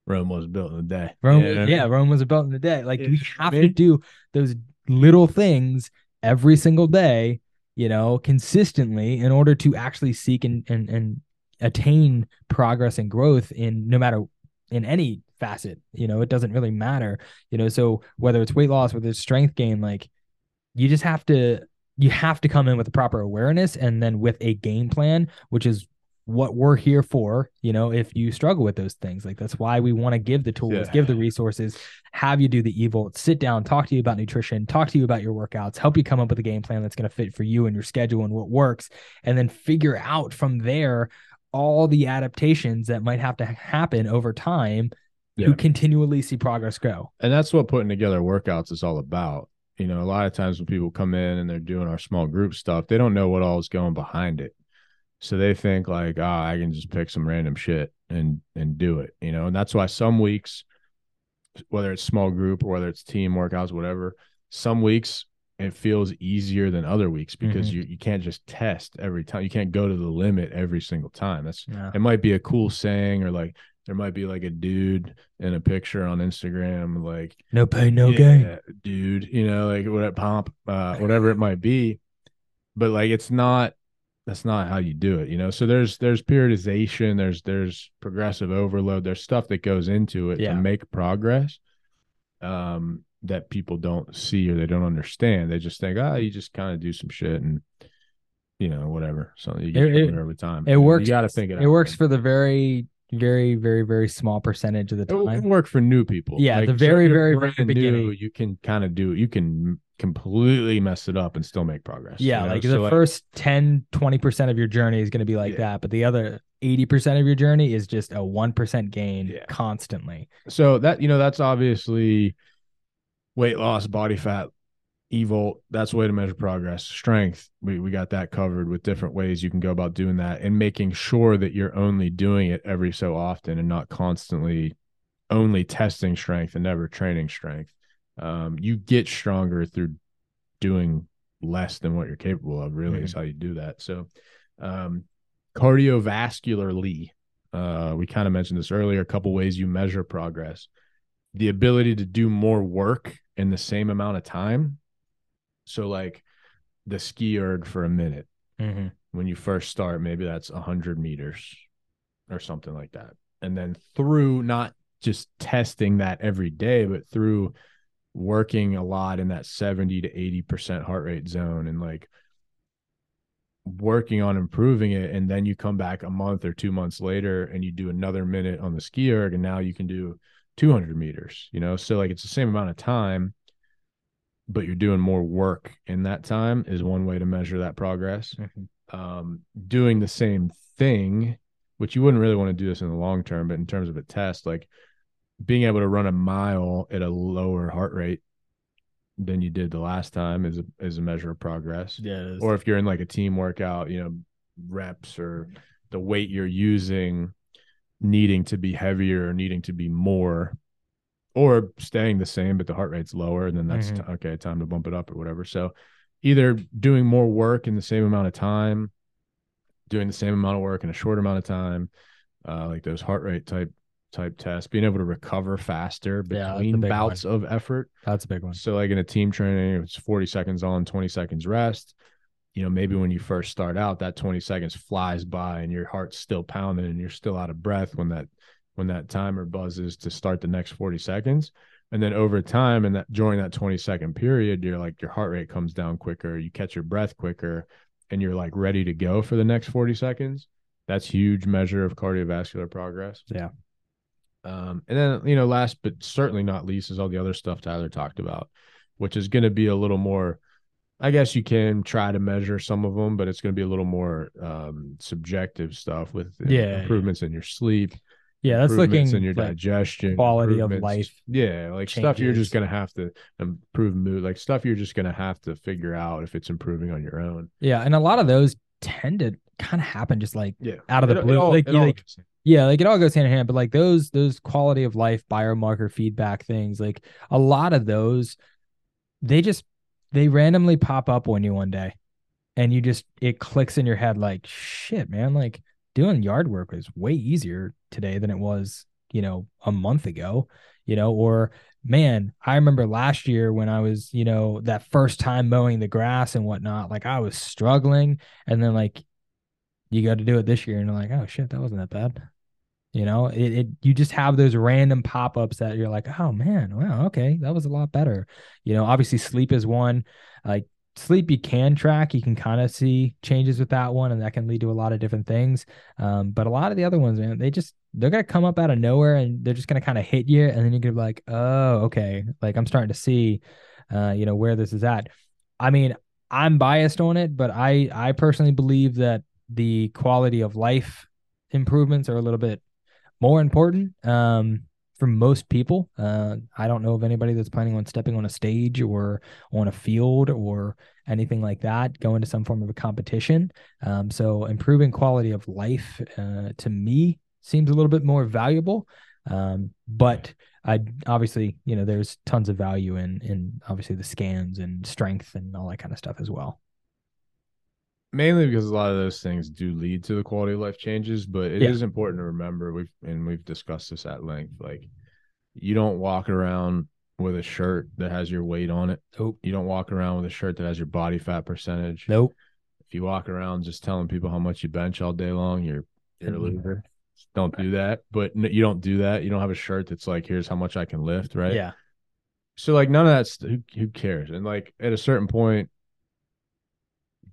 Rome was built in a day. Rome, yeah. yeah, Rome was built in a day. Like we have to do those little things every single day, you know, consistently in order to actually seek and and, and attain progress and growth in no matter in any facet. You know, it doesn't really matter, you know, so whether it's weight loss, whether it's strength gain, like you just have to, you have to come in with the proper awareness and then with a game plan, which is what we're here for. You know, if you struggle with those things, like that's why we want to give the tools, yeah. give the resources, have you do the Evolt, sit down, talk to you about nutrition, talk to you about your workouts, help you come up with a game plan that's going to fit for you and your schedule and what works. And then figure out from there, all the adaptations that might have to happen over time yeah. to continually see progress grow. And that's what putting together workouts is all about. You know, a lot of times when people come in and they're doing our small group stuff, they don't know what all is going behind it. So they think like, oh, I can just pick some random shit and, and do it, you know? And that's why some weeks, whether it's small group or whether it's team workouts, whatever, some weeks it feels easier than other weeks because mm-hmm. you, you can't just test every time. You can't go to the limit every single time. That's, yeah. it might be a cool saying, or like, there might be like a dude in a picture on Instagram, like no pain, no yeah, gain, dude, you know, like what pomp, uh, whatever it might be, but like, it's not, that's not how you do it, you know? So there's, there's periodization, there's, there's progressive overload. There's stuff that goes into it yeah. to make progress um, that people don't see or they don't understand. They just think, oh, you just kind of do some shit and, you know, whatever. So you get it, it, over time. It works. You got to think it out. It works for the very, very, very, very small percentage of the time. It can work for new people. Yeah. Like, the very, so very, very beginning. New, you can kind of do, you can completely mess it up and still make progress. Yeah. You know? Like so the like, first ten, twenty percent of your journey is going to be like yeah. that. But the other eighty percent of your journey is just a one percent gain yeah. constantly. So that, you know, that's obviously weight loss, body fat, Evolt. That's a way to measure progress. Strength. We, we got that covered with different ways you can go about doing that and making sure that you're only doing it every so often and not constantly only testing strength and never training strength. Um, you get stronger through doing less than what you're capable of, really, mm-hmm. is how you do that. So, um, Cardiovascularly, uh, we kind of mentioned this earlier, a couple ways you measure progress. The ability to do more work in the same amount of time. So like the skier for a minute, mm-hmm. when you first start, maybe that's one hundred meters or something like that. And then through not just testing that every day, but through working a lot in that seventy to eighty percent heart rate zone and like working on improving it. And then you come back a month or two months later and you do another minute on the ski erg, and now you can do two hundred meters, you know? So like it's the same amount of time, but you're doing more work in that time is one way to measure that progress. Mm-hmm. Um, doing the same thing, which you wouldn't really want to do this in the long term, but in terms of a test, like being able to run a mile at a lower heart rate than you did the last time is a, is a measure of progress. Yeah, it is. Or if you're in like a team workout, you know, reps or the weight you're using needing to be heavier or needing to be more, or staying the same, but the heart rate's lower, and then that's mm-hmm. t- okay, time to bump it up or whatever. So either doing more work in the same amount of time, doing the same amount of work in a short amount of time, uh, like those heart rate type type tests, being able to recover faster between yeah, bouts one. of effort. That's a big one. So like in a team training, it's forty seconds on, twenty seconds rest. You know, maybe when you first start out, that twenty seconds flies by and your heart's still pounding and you're still out of breath when that when that timer buzzes to start the next forty seconds. And then over time, and that during that twenty second period, you're like, your heart rate comes down quicker, you catch your breath quicker, and you're like ready to go for the next forty seconds. That's huge measure of cardiovascular progress. Yeah. Um, and then, you know, last but certainly not least is all the other stuff Tyler talked about, which is going to be a little more, I guess you can try to measure some of them, but it's going to be a little more um, subjective stuff with yeah, improvements yeah. in your sleep. Yeah, that's looking in your like digestion, quality of life. Yeah, like changes. Stuff you're just going to have to improve mood, like stuff you're just going to have to figure out if it's improving on your own. Yeah, and a lot of those tend to kind of happen just like yeah. out of it, the blue. All, like, you, like yeah, like it all goes hand in hand, but like those those quality of life biomarker feedback things, like a lot of those, they just they randomly pop up on you one day, and you just it clicks in your head like shit, man, like. Doing yard work is way easier today than it was, you know, a month ago, you know, or man, I remember last year when I was, you know, that first time mowing the grass and whatnot, like I was struggling. And then like, you go to do it this year and you're like, oh shit, that wasn't that bad. You know, it, it you just have those random pop-ups that you're like, oh man, wow, okay, that was a lot better. You know, obviously sleep is one, like, sleep you can track, you can kind of see changes with that one, and that can lead to a lot of different things. Um, but a lot of the other ones, man, they just they're gonna come up out of nowhere and they're just gonna kind of hit you, and then you're gonna be like, oh, okay, like I'm starting to see, uh, you know, where this is at. I mean, I'm biased on it, but I I personally believe that the quality of life improvements are a little bit more important. Um, For most people, uh, I don't know of anybody that's planning on stepping on a stage or on a field or anything like that, going to some form of a competition. Um, so improving quality of life, uh, to me, seems a little bit more valuable. Um, but I obviously, you know, there's tons of value in in obviously the scans and strength and all that kind of stuff as well. Mainly because a lot of those things do lead to the quality of life changes, but it yeah. is important to remember, we've and we've discussed this at length, like you don't walk around with a shirt that has your weight on it. Nope. You don't walk around with a shirt that has your body fat percentage. Nope. If you walk around just telling people how much you bench all day long, you're you're a loser. Don't do that. But no, you don't do that. You don't have a shirt that's like, here's how much I can lift, right? Yeah. So like none of that's who, who cares. And like at a certain point,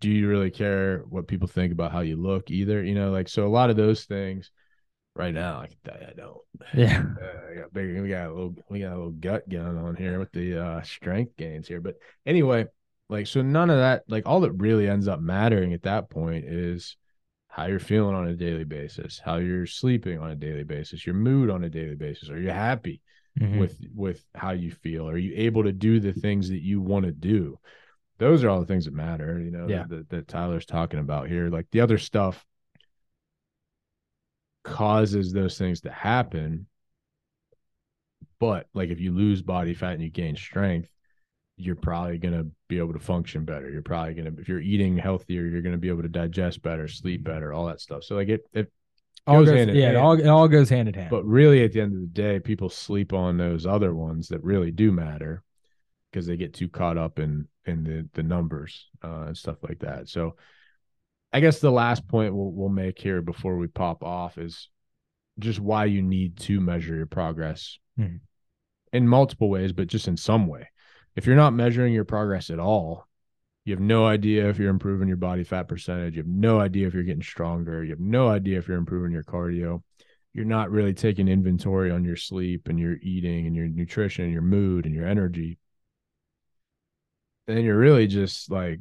do you really care what people think about how you look either? You know, like, so a lot of those things right now, I can tell you, I don't. Yeah. Uh, I got bigger. We got a little, we got a little gut going on here with the uh, strength gains here. But anyway, like, so none of that, like all that really ends up mattering at that point is how you're feeling on a daily basis, how you're sleeping on a daily basis, your mood on a daily basis. Are you happy mm-hmm. with, with how you feel? Are you able to do the things that you want to do? Those are all the things that matter, you know, yeah. that, that Tyler's talking about here. Like the other stuff causes those things to happen. But like if you lose body fat and you gain strength, you're probably going to be able to function better. You're probably going to, if you're eating healthier, you're going to be able to digest better, sleep better, all that stuff. So like it, it all goes, goes hand in yeah, hand. It all, it all goes hand in hand. But really at the end of the day, people sleep on those other ones that really do matter because they get too caught up in, in the, the numbers uh, and stuff like that. So I guess the last point we'll, we'll make here before we pop off is just why you need to measure your progress mm-hmm. in multiple ways, but just in some way. If you're not measuring your progress at all, you have no idea if you're improving your body fat percentage. You have no idea if you're getting stronger. You have no idea if you're improving your cardio. You're not really taking inventory on your sleep and your eating and your nutrition and your mood and your energy. And you're really just like,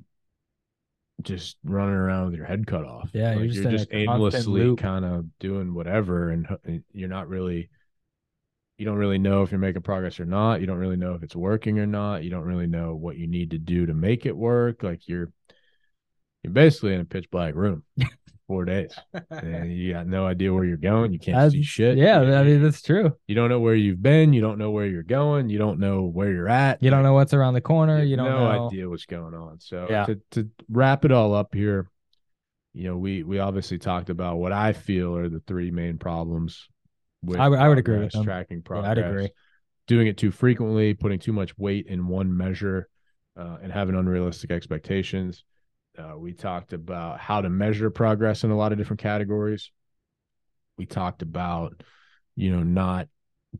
just running around with your head cut off. Yeah. Like you're just, you're just aimlessly kind of doing whatever. And you're not really, you don't really know if you're making progress or not. You don't really know if it's working or not. You don't really know what you need to do to make it work. Like you're, you're basically in a pitch black room four days and you got no idea where you're going. You can't that's, see shit. Yeah. You, I mean, that's true. You don't know where you've been. You don't know where you're going. You don't know where you're at. You don't know what's around the corner. You, you don't no know. idea what's going on. So yeah. to, to wrap it all up here, you know, we, we obviously talked about what I feel are the three main problems. With I, progress, I would agree with them. Tracking progress, yeah, I'd agree. Doing it too frequently, putting too much weight in one measure, uh, and having unrealistic expectations. Uh, we talked about how to measure progress in a lot of different categories. We talked about, you know, not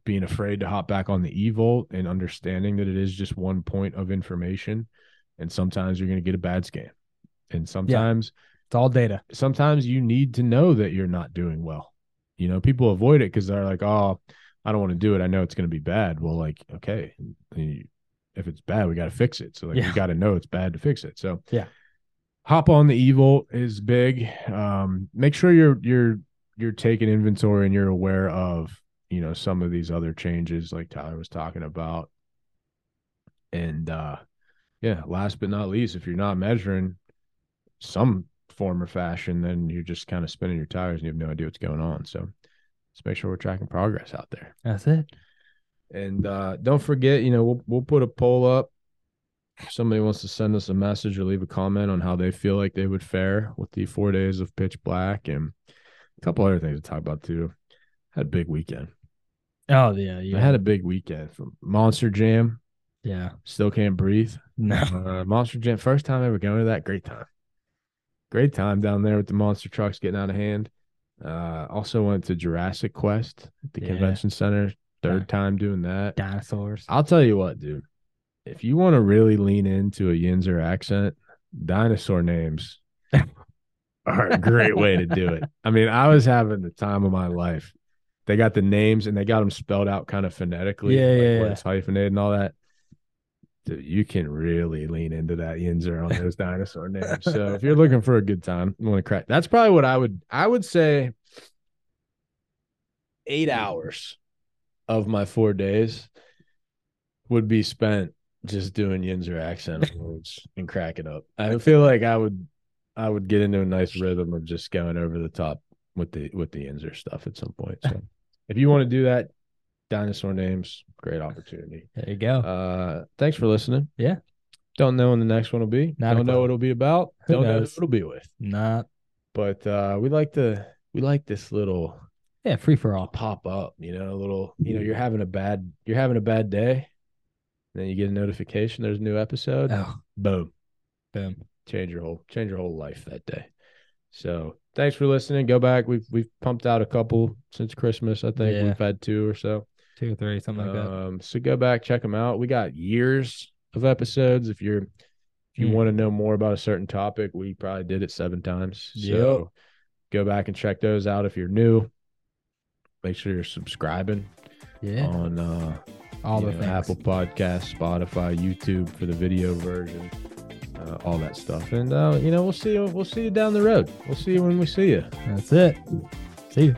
being afraid to hop back on the Evolt and understanding that it is just one point of information. And sometimes you're going to get a bad scan. And sometimes yeah, it's all data. Sometimes you need to know that you're not doing well. You know, people avoid it because they're like, oh, I don't want to do it. I know it's going to be bad. Well, like, okay, if it's bad, we got to fix it. So like, yeah. we got to know it's bad to fix it. So yeah, hop on the Evolt is big. Um, make sure you're, you're, you're taking inventory and you're aware of, you know, some of these other changes like Tyler was talking about. And uh, yeah, last but not least, if you're not measuring some form or fashion, then you're just kind of spinning your tires and you have no idea what's going on. So let's make sure we're tracking progress out there. That's it. And uh don't forget, you know, we'll we'll put a poll up. If somebody wants to send us a message or leave a comment on how they feel like they would fare with the four days of pitch black and a couple other things to talk about too. I had a big weekend. Oh yeah, yeah. I had a big weekend from Monster Jam. Yeah. Still can't breathe. No. Uh, Monster Jam, first time ever going to that. Great time. Great time down there with the monster trucks getting out of hand. Uh, also went to Jurassic Quest at the yeah. convention center. Third yeah. time doing that. Dinosaurs. I'll tell you what, dude. If you want to really lean into a Yinzer accent, dinosaur names are a great way to do it. I mean, I was having the time of my life. They got the names and they got them spelled out kind of phonetically. Yeah, like yeah, yeah. It's hyphenated and all that. Dude, you can really lean into that Yinzer on those dinosaur names. So if you're looking for a good time, you want to crack. That's probably what I would, I would say eight hours of my four days would be spent just doing Yinzer accent words and cracking up. I feel like I would, I would get into a nice rhythm of just going over the top with the, with the Yinzer stuff at some point. So if you want to do that, dinosaur names, great opportunity. There you go. Uh, thanks for listening. Yeah. Don't know when the next one will be. Not Don't know what it'll be about. Who Don't knows? know what it'll be with. Not. But uh, we like to we like this little yeah free for all pop up. You know, a little. You know, you're having a bad you're having a bad day, and then you get a notification. There's a new episode. Oh. Boom, boom. Change your whole change your whole life that day. So thanks for listening. Go back. We've we've pumped out a couple since Christmas. I think yeah. we've had two or so. Two or three, something like that. Um, so go back, check them out. We got years of episodes. If you're, if you mm. want to know more about a certain topic, we probably did it seven times. So Yo. go back and check those out. If you're new, make sure you're subscribing. Yeah. On uh, all the know, Apple Podcasts, Spotify, YouTube for the video version, uh, all that stuff. And uh, you know, we'll see you. We'll see you down the road. We'll see you when we see you. That's it. See you.